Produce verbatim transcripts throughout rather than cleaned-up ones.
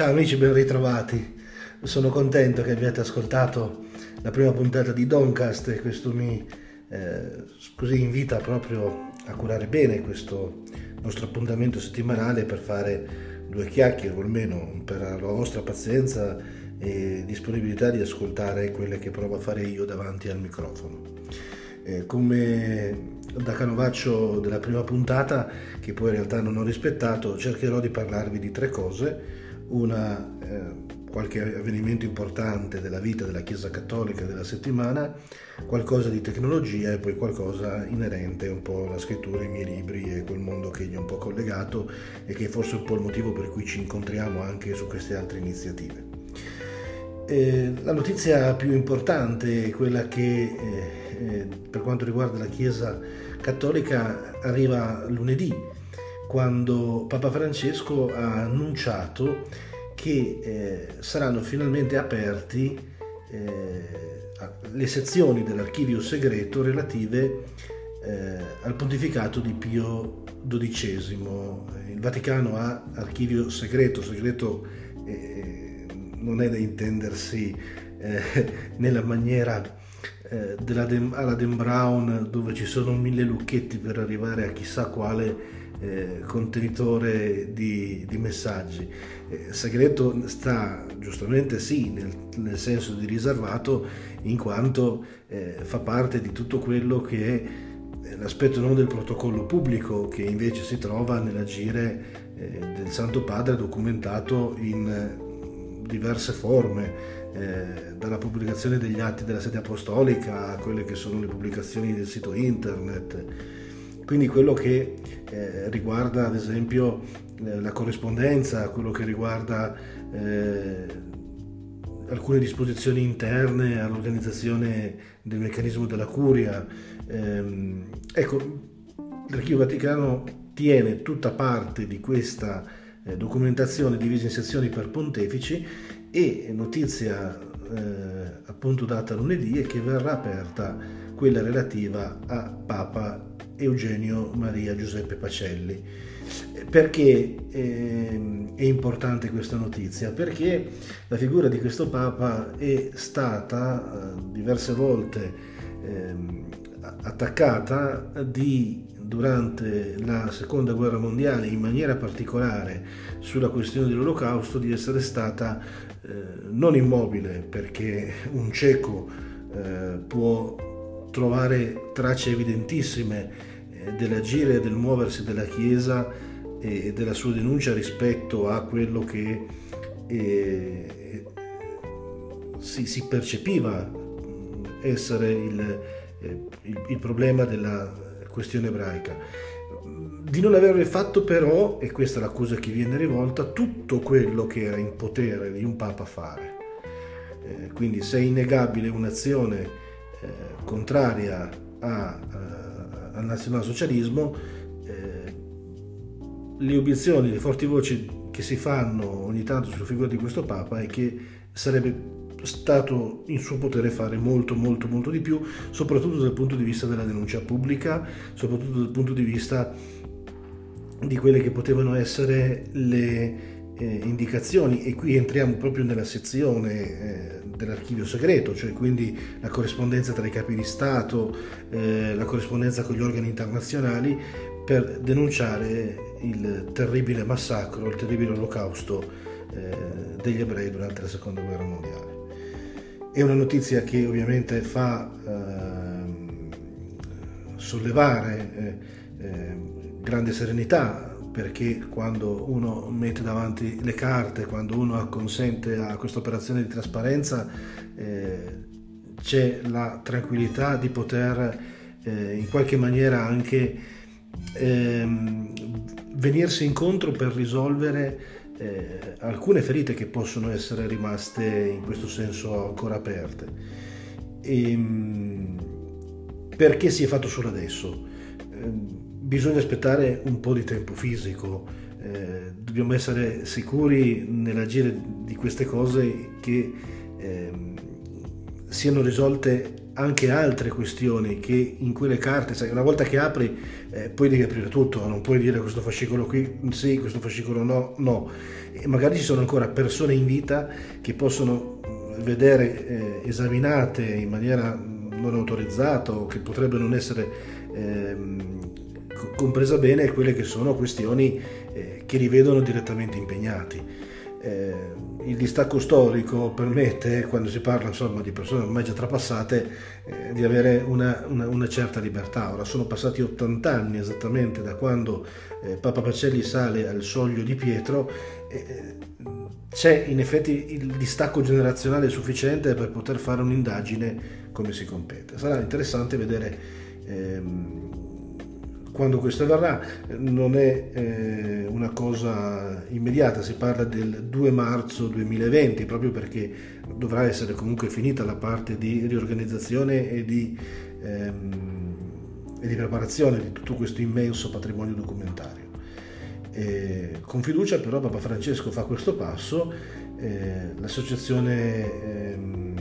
Ciao amici, ben ritrovati. Sono contento che abbiate ascoltato la prima puntata di Doncast e questo mi eh, così invita proprio a curare bene questo nostro appuntamento settimanale per fare due chiacchiere, o almeno per la vostra pazienza e disponibilità di ascoltare quelle che provo a fare io davanti al microfono. Eh, come da canovaccio della prima puntata, che poi in realtà non ho rispettato, cercherò di parlarvi di tre cose. Una, eh, qualche avvenimento importante della vita della Chiesa Cattolica della settimana, qualcosa di tecnologia e poi qualcosa inerente un po' alla scrittura, ai miei libri e quel mondo che gli è un po' collegato e che è forse un po' il motivo per cui ci incontriamo anche su queste altre iniziative. Eh, la notizia più importante è quella che eh, eh, per quanto riguarda la Chiesa Cattolica arriva lunedì, quando Papa Francesco ha annunciato che eh, saranno finalmente aperti eh, le sezioni dell'archivio segreto relative eh, al pontificato di Pio dodicesimo. Il Vaticano ha archivio segreto, segreto eh, non è da intendersi eh, nella maniera eh, della Dan, alla Dan Brown, dove ci sono mille lucchetti per arrivare a chissà quale Eh, contenitore di, di messaggi. Eh, segreto sta giustamente sì nel, nel senso di riservato, in quanto eh, fa parte di tutto quello che è l'aspetto non del protocollo pubblico, che invece si trova nell'agire eh, del Santo Padre, documentato in diverse forme, eh, dalla pubblicazione degli atti della Sede Apostolica a quelle che sono le pubblicazioni del sito internet. Quindi quello che eh, riguarda ad esempio eh, la corrispondenza, quello che riguarda eh, alcune disposizioni interne all'organizzazione del meccanismo della curia. Ehm, ecco, l'Archivio Vaticano tiene tutta parte di questa eh, documentazione divisa in sezioni per pontefici e notizia eh, appunto data lunedì è che verrà aperta quella relativa a Papa Eugenio Maria Giuseppe Pacelli. Perché è importante questa notizia? Perché la figura di questo Papa è stata diverse volte attaccata di, durante la seconda guerra mondiale, in maniera particolare sulla questione dell'Olocausto, di essere stata non immobile, perché un cieco può trovare tracce evidentissime dell'agire e del muoversi della Chiesa e della sua denuncia rispetto a quello che eh, si, si percepiva essere il, il, il problema della questione ebraica, di non aver fatto però, e questa è l'accusa che viene rivolta, tutto quello che era in potere di un Papa fare. Eh, quindi se è innegabile un'azione Eh, contraria a, a, al nazionalsocialismo, eh, le obiezioni, le forti voci che si fanno ogni tanto sulla figura di questo Papa è che sarebbe stato in suo potere fare molto molto molto di più, soprattutto dal punto di vista della denuncia pubblica, soprattutto dal punto di vista di quelle che potevano essere le eh, indicazioni. E qui entriamo proprio nella sezione eh, dell'archivio segreto, cioè quindi la corrispondenza tra i capi di Stato, eh, la corrispondenza con gli organi internazionali per denunciare il terribile massacro, il terribile Olocausto eh, degli ebrei durante la seconda guerra mondiale. È una notizia che ovviamente fa eh, sollevare eh, eh, grande serenità, perché quando uno mette davanti le carte, quando uno acconsente a questa operazione di trasparenza, eh, c'è la tranquillità di poter eh, in qualche maniera anche eh, venirsi incontro per risolvere eh, alcune ferite che possono essere rimaste in questo senso ancora aperte. E, perché si è fatto solo adesso? Eh, Bisogna aspettare un po' di tempo fisico, eh, dobbiamo essere sicuri nell'agire di queste cose che eh, siano risolte anche altre questioni che in quelle carte, sai, una volta che apri eh, puoi devi aprire tutto, non puoi dire questo fascicolo qui sì, questo fascicolo no, no. E magari ci sono ancora persone in vita che possono vedere eh, esaminate in maniera non autorizzata o che potrebbe non essere eh, compresa bene quelle che sono questioni eh, che li vedono direttamente impegnati. Eh, il distacco storico permette, quando si parla insomma di persone ormai già trapassate, eh, di avere una, una, una certa libertà. Ora sono passati ottanta anni esattamente da quando eh, Papa Pacelli sale al soglio di Pietro, eh, c'è in effetti il distacco generazionale sufficiente per poter fare un'indagine come si compete. Sarà interessante vedere ehm, quando questo avverrà. Non è eh, una cosa immediata, si parla del due marzo duemilaventi, proprio perché dovrà essere comunque finita la parte di riorganizzazione e di, ehm, e di preparazione di tutto questo immenso patrimonio documentario. E con fiducia però Papa Francesco fa questo passo. Eh, l'associazione ehm,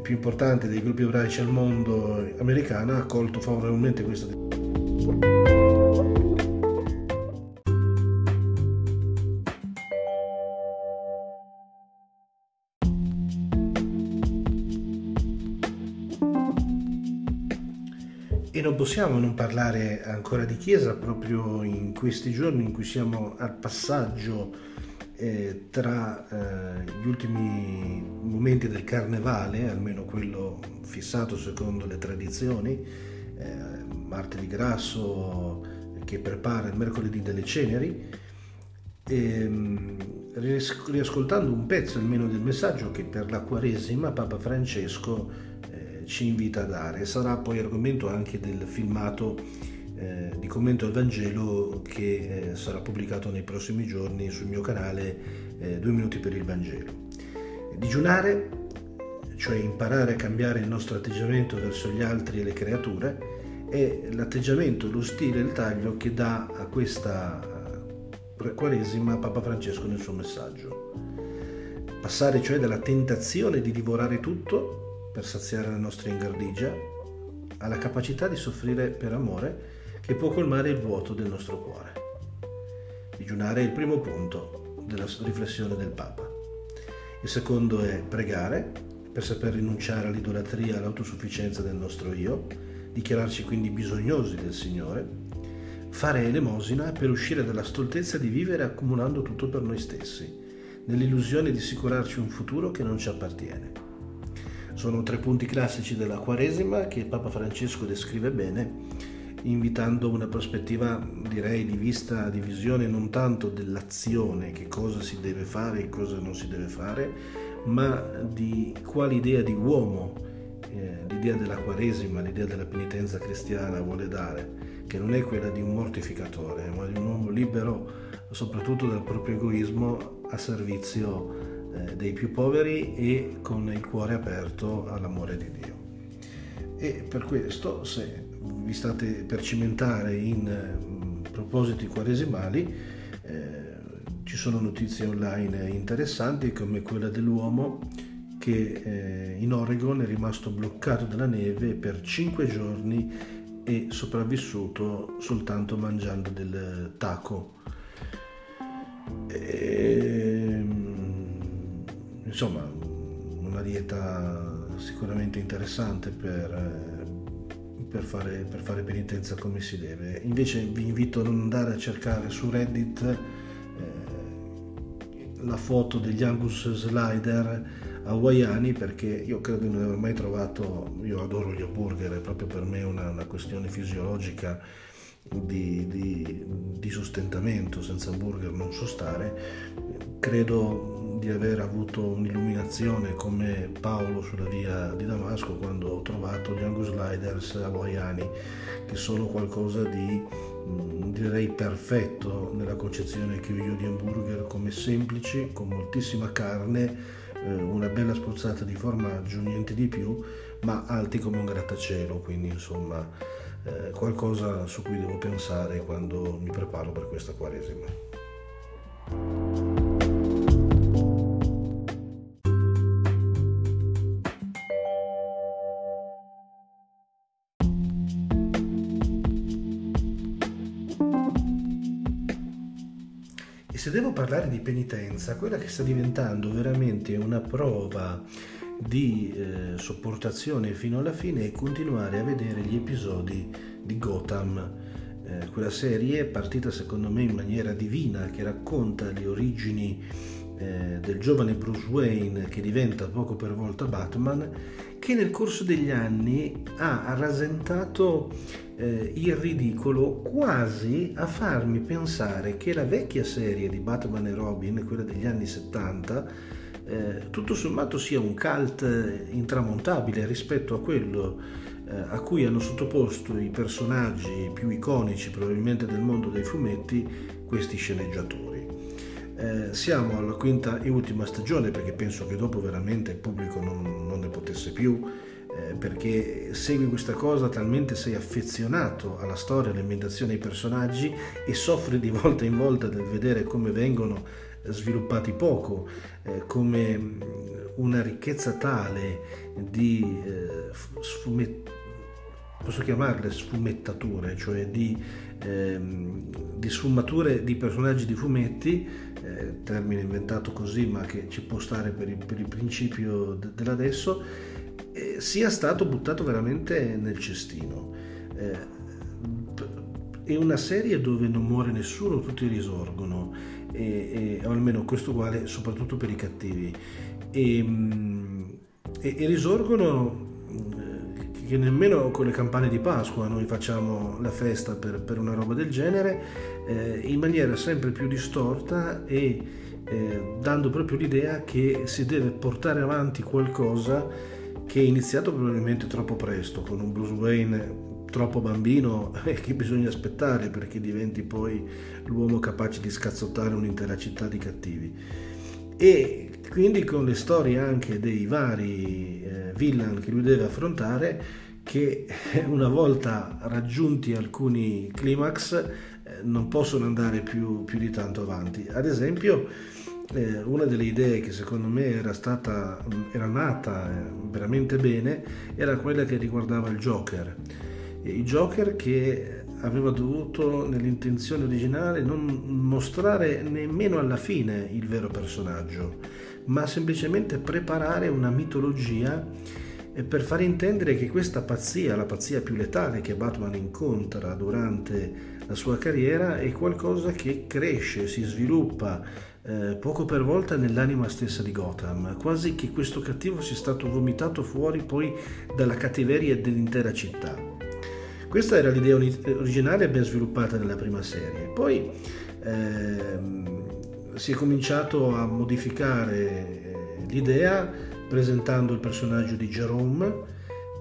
più importante dei gruppi ebraici al mondo americana ha accolto favorevolmente questa decisione. E non possiamo non parlare ancora di Chiesa proprio in questi giorni in cui siamo al passaggio eh, tra eh, gli ultimi momenti del Carnevale, almeno quello fissato secondo le tradizioni, Martedì Grasso che prepara il Mercoledì delle Ceneri, e, riascoltando un pezzo almeno del messaggio che per la Quaresima Papa Francesco eh, ci invita a dare. Sarà poi argomento anche del filmato eh, di commento al Vangelo che eh, sarà pubblicato nei prossimi giorni sul mio canale eh, Due minuti per il Vangelo. Digiunare, cioè imparare a cambiare il nostro atteggiamento verso gli altri e le creature, è l'atteggiamento, lo stile, il taglio che dà a questa Quaresima Papa Francesco nel suo messaggio. Passare cioè dalla tentazione di divorare tutto per saziare la nostra ingordigia alla capacità di soffrire per amore che può colmare il vuoto del nostro cuore. Digiunare è il primo punto della riflessione del Papa. Il secondo è pregare, per saper rinunciare all'idolatria e all'autosufficienza del nostro io, dichiararci quindi bisognosi del Signore, fare elemosina per uscire dalla stoltezza di vivere accumulando tutto per noi stessi, nell'illusione di assicurarci un futuro che non ci appartiene. Sono tre punti classici della Quaresima che Papa Francesco descrive bene, invitando una prospettiva, direi, di vista, di visione, non tanto dell'azione, che cosa si deve fare e cosa non si deve fare, ma di quale idea di uomo eh, l'idea della Quaresima, l'idea della penitenza cristiana vuole dare, che non è quella di un mortificatore, ma di un uomo libero soprattutto dal proprio egoismo a servizio eh, dei più poveri e con il cuore aperto all'amore di Dio. E per questo, se vi state per cimentare in eh, propositi quaresimali, eh, ci sono notizie online interessanti come quella dell'uomo che eh, in Oregon è rimasto bloccato dalla neve per cinque giorni e sopravvissuto soltanto mangiando del taco. E, insomma, una dieta sicuramente interessante per, per, fare, per fare penitenza come si deve. Invece vi invito a non andare a cercare su Reddit la foto degli Angus Slider hawaiani, perché io credo di non aver mai trovato. Io adoro gli hamburger, è proprio per me una, una questione fisiologica di, di, di sostentamento, senza hamburger non so stare. Credo di aver avuto un'illuminazione come Paolo sulla via di Damasco quando ho trovato gli Angus Sliders hawaiani, che sono qualcosa di, direi, perfetto nella concezione che ho io di hamburger, come semplici, con moltissima carne, una bella spruzzata di formaggio, niente di più, ma alti come un grattacielo, quindi insomma qualcosa su cui devo pensare quando mi preparo per questa Quaresima. se devo parlare di penitenza, quella che sta diventando veramente una prova di eh, sopportazione fino alla fine è continuare a vedere gli episodi di Gotham. Eh, quella serie è partita secondo me in maniera divina, che racconta le origini eh, del giovane Bruce Wayne, che diventa poco per volta Batman, che nel corso degli anni ha arrasentato eh, il ridicolo, quasi a farmi pensare che la vecchia serie di Batman e Robin, quella degli anni settanta, Eh, tutto sommato sia un cult intramontabile rispetto a quello eh, a cui hanno sottoposto i personaggi più iconici probabilmente del mondo dei fumetti questi sceneggiatori. Eh, siamo alla quinta e ultima stagione, perché penso che dopo veramente il pubblico non, non ne potesse più, eh, perché segui questa cosa talmente sei affezionato alla storia, all'ambientazione, ai personaggi, e soffri di volta in volta del vedere come vengono sviluppati poco, eh, come una ricchezza tale di eh, sfumet- posso chiamarle sfumettature, cioè di, eh, di sfumature di personaggi di fumetti, eh, termine inventato così ma che ci può stare per il, per il principio de- dell'adesso, eh, sia stato buttato veramente nel cestino. Eh, è una serie dove non muore nessuno, tutti risorgono, e, e, o almeno questo vale soprattutto per i cattivi, e, e, e risorgono che nemmeno con le campane di Pasqua noi facciamo la festa per, per una roba del genere, eh, in maniera sempre più distorta e eh, dando proprio l'idea che si deve portare avanti qualcosa che è iniziato probabilmente troppo presto, con un Bruce Wayne troppo bambino e eh, che bisogna aspettare perché diventi poi l'uomo capace di scazzottare un'intera città di cattivi, e quindi con le storie anche dei vari eh, villain che lui deve affrontare, che una volta raggiunti alcuni climax eh, non possono andare più, più di tanto avanti. Ad esempio eh, una delle idee che secondo me era stata era nata eh, veramente bene era quella che riguardava il Joker. Il Joker che aveva dovuto, nell'intenzione originale, non mostrare nemmeno alla fine il vero personaggio, ma semplicemente preparare una mitologia per far intendere che questa pazzia, la pazzia più letale che Batman incontra durante la sua carriera, è qualcosa che cresce, si sviluppa eh, poco per volta nell'anima stessa di Gotham, quasi che questo cattivo sia stato vomitato fuori poi dalla cattiveria dell'intera città. Questa era l'idea originale ben sviluppata nella prima serie. Poi ehm, si è cominciato a modificare eh, l'idea presentando il personaggio di Jerome,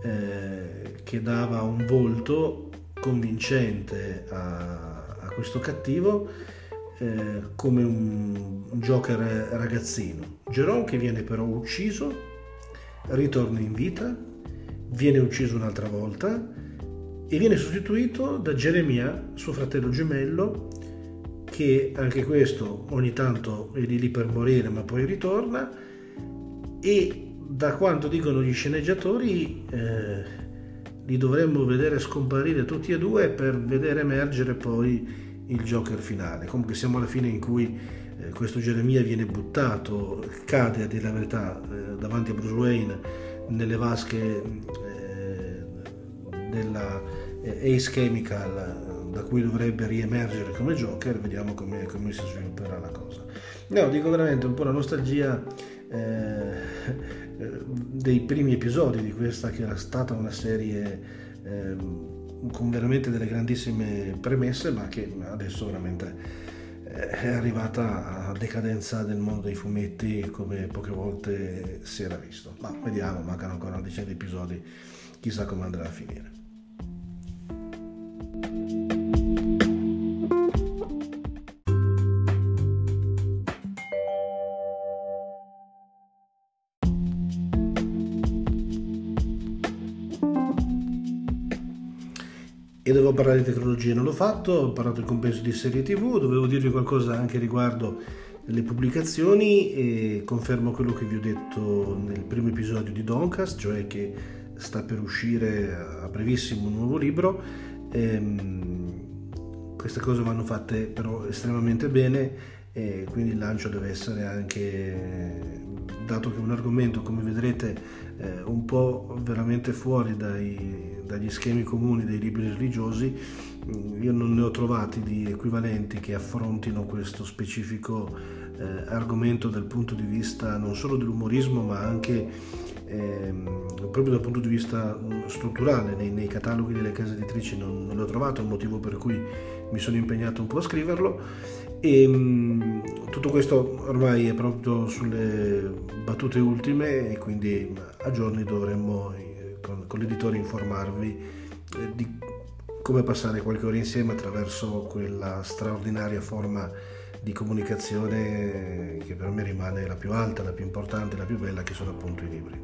eh, che dava un volto convincente a, a questo cattivo, eh, come un, un Joker ragazzino. Jerome che viene però ucciso, ritorna in vita, viene ucciso un'altra volta e viene sostituito da Jeremiah, suo fratello gemello, che anche questo ogni tanto è lì lì per morire ma poi ritorna, e da quanto dicono gli sceneggiatori eh, li dovremmo vedere scomparire tutti e due per vedere emergere poi il Joker finale. Comunque siamo alla fine in cui eh, questo Jeremiah viene buttato, cade a dire la verità eh, davanti a Bruce Wayne nelle vasche eh, della Ace Chemical, da cui dovrebbe riemergere come Joker. Vediamo come, come si svilupperà la cosa. No, dico veramente un po' la nostalgia eh, dei primi episodi di questa che era stata una serie eh, con veramente delle grandissime premesse, ma che adesso veramente è arrivata a decadenza del mondo dei fumetti come poche volte si era visto. Ma vediamo, mancano ancora una decina di episodi, chissà come andrà a finire. E dovevo parlare di tecnologia, non l'ho fatto, ho parlato di compenso di serie tivù, dovevo dirvi qualcosa anche riguardo le pubblicazioni, e confermo quello che vi ho detto nel primo episodio di Doncast, cioè che sta per uscire a brevissimo un nuovo libro. Ehm, queste cose vanno fatte però estremamente bene e quindi il lancio deve essere anche, dato che è un argomento, come vedrete, eh, un po' veramente fuori dai, dagli schemi comuni dei libri religiosi. Io non ne ho trovati di equivalenti che affrontino questo specifico eh, argomento dal punto di vista non solo dell'umorismo, ma anche eh, proprio dal punto di vista strutturale. Nei, nei cataloghi delle case editrici non, non l'ho trovato, è un motivo per cui mi sono impegnato un po' a scriverlo. E mh, tutto questo ormai è proprio sulle battute ultime, e quindi a giorni dovremmo eh, con, con l'editore informarvi eh, di come passare qualche ora insieme attraverso quella straordinaria forma di comunicazione che per me rimane la più alta, la più importante, la più bella, che sono appunto i libri.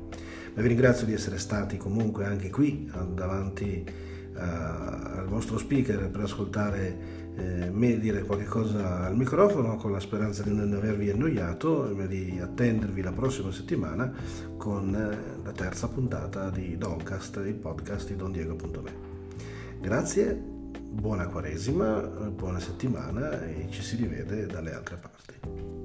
Ma vi ringrazio di essere stati comunque anche qui davanti a, al vostro speaker per ascoltare Eh, me dire qualche cosa al microfono, con la speranza di non avervi annoiato, e di attendervi la prossima settimana con eh, la terza puntata di Doncast, il podcast di don diego punto me. Grazie, buona Quaresima, buona settimana e ci si rivede dalle altre parti.